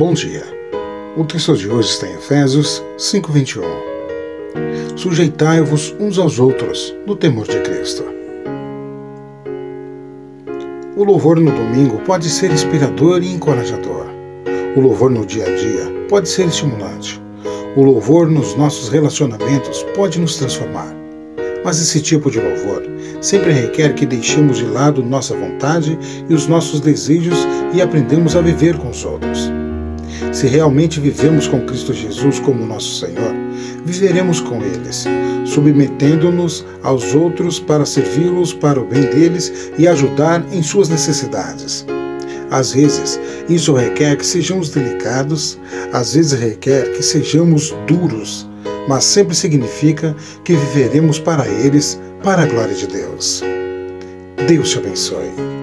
Bom dia. O texto de hoje está em Efésios 5:21. Sujeitai-vos uns aos outros no temor de Cristo. O louvor no domingo pode ser inspirador e encorajador. O louvor no dia a dia pode ser estimulante. O louvor nos nossos relacionamentos pode nos transformar. Mas esse tipo de louvor sempre requer que deixemos de lado nossa vontade e os nossos desejos e aprendamos a viver com os outros. Se realmente vivemos com Cristo Jesus como nosso Senhor, viveremos com eles, submetendo-nos aos outros para servi-los para o bem deles e ajudar em suas necessidades. Às vezes, isso requer que sejamos delicados, às vezes requer que sejamos duros, mas sempre significa que viveremos para eles, para a glória de Deus. Deus te abençoe.